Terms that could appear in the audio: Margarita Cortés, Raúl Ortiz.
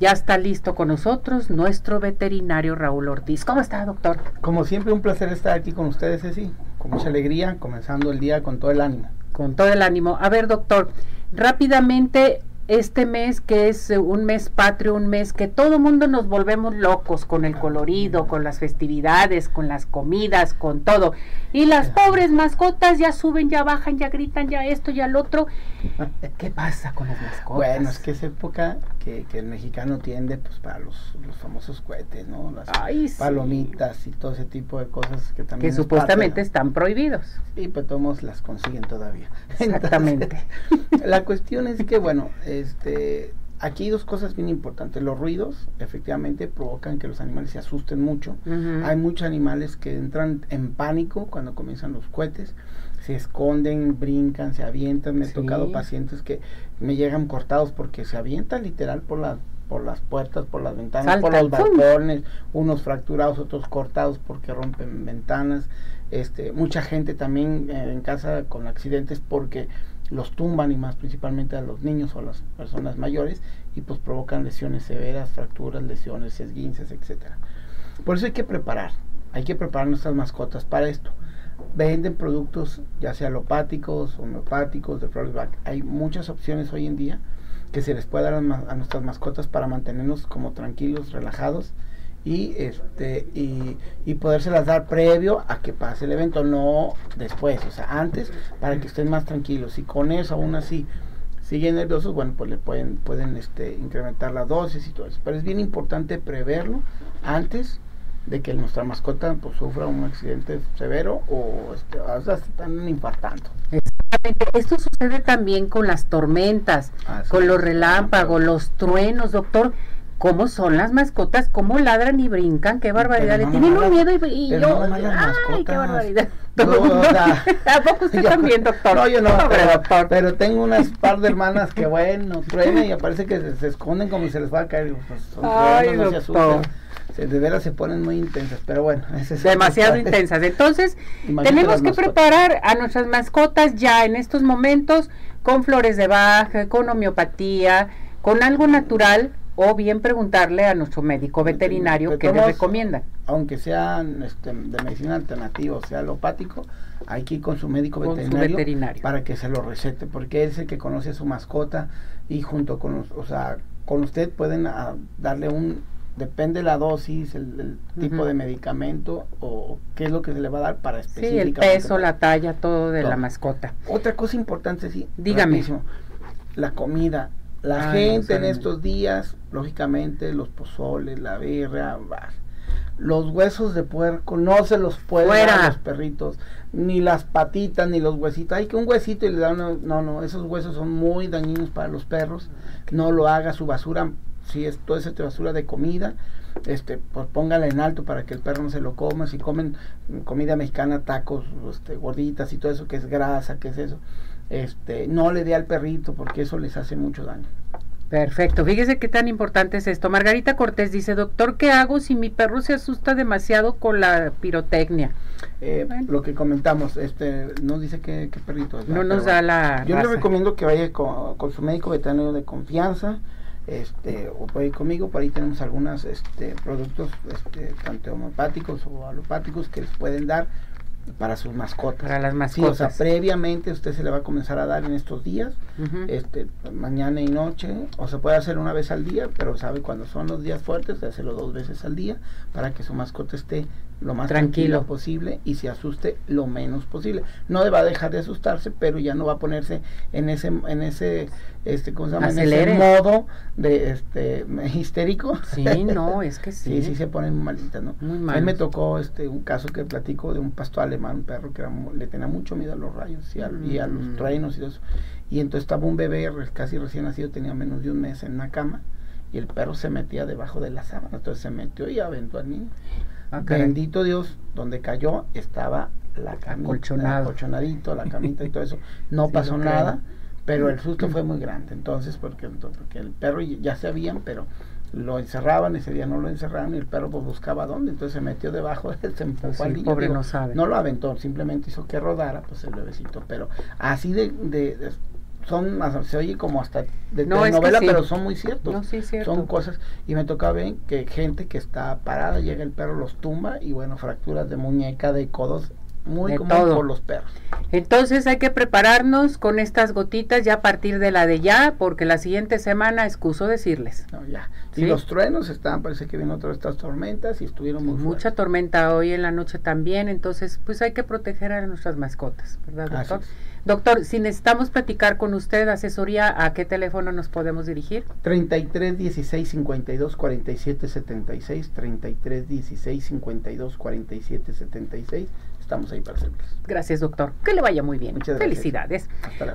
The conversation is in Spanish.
Ya está listo con nosotros nuestro veterinario Raúl Ortiz. ¿Cómo está, doctor? Como siempre, un placer estar aquí con ustedes, Ceci, con mucha alegría, comenzando el día con todo el ánimo. Con todo el ánimo. A ver, doctor, rápidamente, este mes que es un mes patrio, un mes que todo mundo nos volvemos locos con el colorido, con las festividades, con las comidas, con todo. Y las pobres mascotas ya suben, ya bajan, ya gritan, ya esto, ya lo otro. ¿Qué pasa con las mascotas? Bueno, es que es época que el mexicano tiende pues para los famosos cohetes, ¿no? Las palomitas y todo ese tipo de cosas que también... Que supuestamente están prohibidos. Y pues todos las consiguen todavía. Exactamente. Entonces, la cuestión es que, bueno, aquí hay dos cosas bien importantes. Los ruidos efectivamente provocan que los animales se asusten mucho. Hay muchos animales que entran en pánico cuando comienzan los cohetes, se esconden, brincan, se avientan. Me he tocado pacientes que me llegan cortados porque se avientan literal por las puertas, por las ventanas, saltan, por los balcones, unos fracturados, otros cortados porque rompen ventanas. Mucha gente también en casa con accidentes porque los tumban, y más principalmente a los niños o a las personas mayores, y pues provocan lesiones severas, fracturas, lesiones, esguinces, etcétera. Por eso hay que preparar nuestras mascotas para esto. Venden productos ya sea alopáticos, homeopáticos, de flores, hay muchas opciones hoy en día que se les puede dar a nuestras mascotas para mantenernos como tranquilos, relajados, y podérselas dar previo a que pase el evento, no después, o sea, antes, para que estén más tranquilos. Y con eso, aún así siguen nerviosos, bueno, pues le pueden incrementar la dosis y todo eso. Pero es bien importante preverlo antes de que nuestra mascota pues sufra un accidente severo o sea, se están infartando. Esto sucede también con las tormentas, con los relámpagos, los truenos, doctor. ¿Cómo son las mascotas? ¿Cómo ladran y brincan? ¡Qué barbaridad! No, tienen un miedo y yo... No, ¡ay, qué barbaridad! No, ¿a poco usted también, doctor? No, yo no, pero tengo unas par de hermanas que, bueno, truenan y aparece que se esconden como si se les va a caer. Ay, truenos, no se asustan. De veras se ponen muy intensas, pero bueno. Demasiado intensas. Entonces, tenemos que preparar a nuestras mascotas ya en estos momentos con flores de Bach, con homeopatía, con algo natural, o bien preguntarle a nuestro médico veterinario qué le recomienda. Aunque sean de medicina alternativa o sea alopático, hay que ir con su médico veterinario para que se lo recete, porque él es el que conoce a su mascota, y junto con usted pueden darle depende la dosis, el tipo de medicamento o qué es lo que se le va a dar para específicamente. Sí, el peso, la talla, todo de la mascota. Otra cosa importante, sí, dígame. Rapidísimo, la comida. La gente en estos días, lógicamente, los pozoles, la birria, los huesos de puerco, no se los pueden dar a los perritos, ni las patitas, ni los huesitos. Hay que un huesito y le dan... No, esos huesos son muy dañinos para los perros. No lo haga su basura, si es toda esa basura de comida, pues póngala en alto para que el perro no se lo coma. Si comen comida mexicana, tacos, gorditas y todo eso que es grasa, que es eso. No le dé al perrito porque eso les hace mucho daño. Perfecto, fíjese qué tan importante es esto. Margarita Cortés dice: doctor, ¿qué hago si mi perro se asusta demasiado con la pirotecnia? Bueno, lo que comentamos, no dice qué perrito es, no nos da la raza. Le recomiendo que vaya con su médico veterinario de confianza, o puede ir conmigo. Por ahí tenemos algunos productos tanto homeopáticos o alopáticos que les pueden dar para sus mascotas. Para las mascotas. Sí, o sea, previamente usted se le va a comenzar a dar en estos días, mañana y noche, o se puede hacer una vez al día, pero sabe cuando son los días fuertes, de hacerlo 2 veces al día, para que su mascota esté lo más tranquila posible y se asuste lo menos posible. No va a dejar de asustarse, pero ya no va a ponerse en ese modo de histérico. Sí, no, es que sí. Sí, se ponen malitas, ¿no? Muy mal. A mí me tocó un caso que platico de un pastor alemán, un perro que le tenía mucho miedo a los rayos y a los truenos y todo eso. Y entonces estaba un bebé casi recién nacido, tenía menos de un mes, en una cama, y el perro se metía debajo de la sábana. Entonces se metió y aventó al niño. Bendito Dios, donde cayó estaba la camita, la camita y todo eso. No pasó nada, pero el susto fue muy grande. Entonces, porque el perro ya sabían, pero lo encerraban, ese día no lo encerraron, y el perro pues buscaba dónde, entonces se metió debajo, se empujó al niño, pobre, no sabe. No lo aventó, simplemente hizo que rodara pues el bebecito. Pero así son, se oye como hasta de telenovela, pero son muy ciertos. No, sí, cierto. Son cosas, y me toca ver que gente que está parada, llega el perro, los tumba, y bueno, fracturas de muñeca, de codos, muy común por los perros. Entonces hay que prepararnos con estas gotitas ya a partir de la de ya, porque la siguiente semana, excuso decirles. No, ya. ¿Sí? Y los truenos están, parece que vienen otras estas tormentas y estuvieron muy fuertes. Mucha tormenta hoy en la noche también, entonces pues hay que proteger a nuestras mascotas, ¿verdad, doctor? Doctor, si necesitamos platicar con usted, asesoría, ¿a qué teléfono nos podemos dirigir? 33 16 52 47 76, 33 16 52 47 76. Estamos ahí para servirles. Gracias, doctor. Que le vaya muy bien. Muchas gracias. Felicidades. Hasta luego.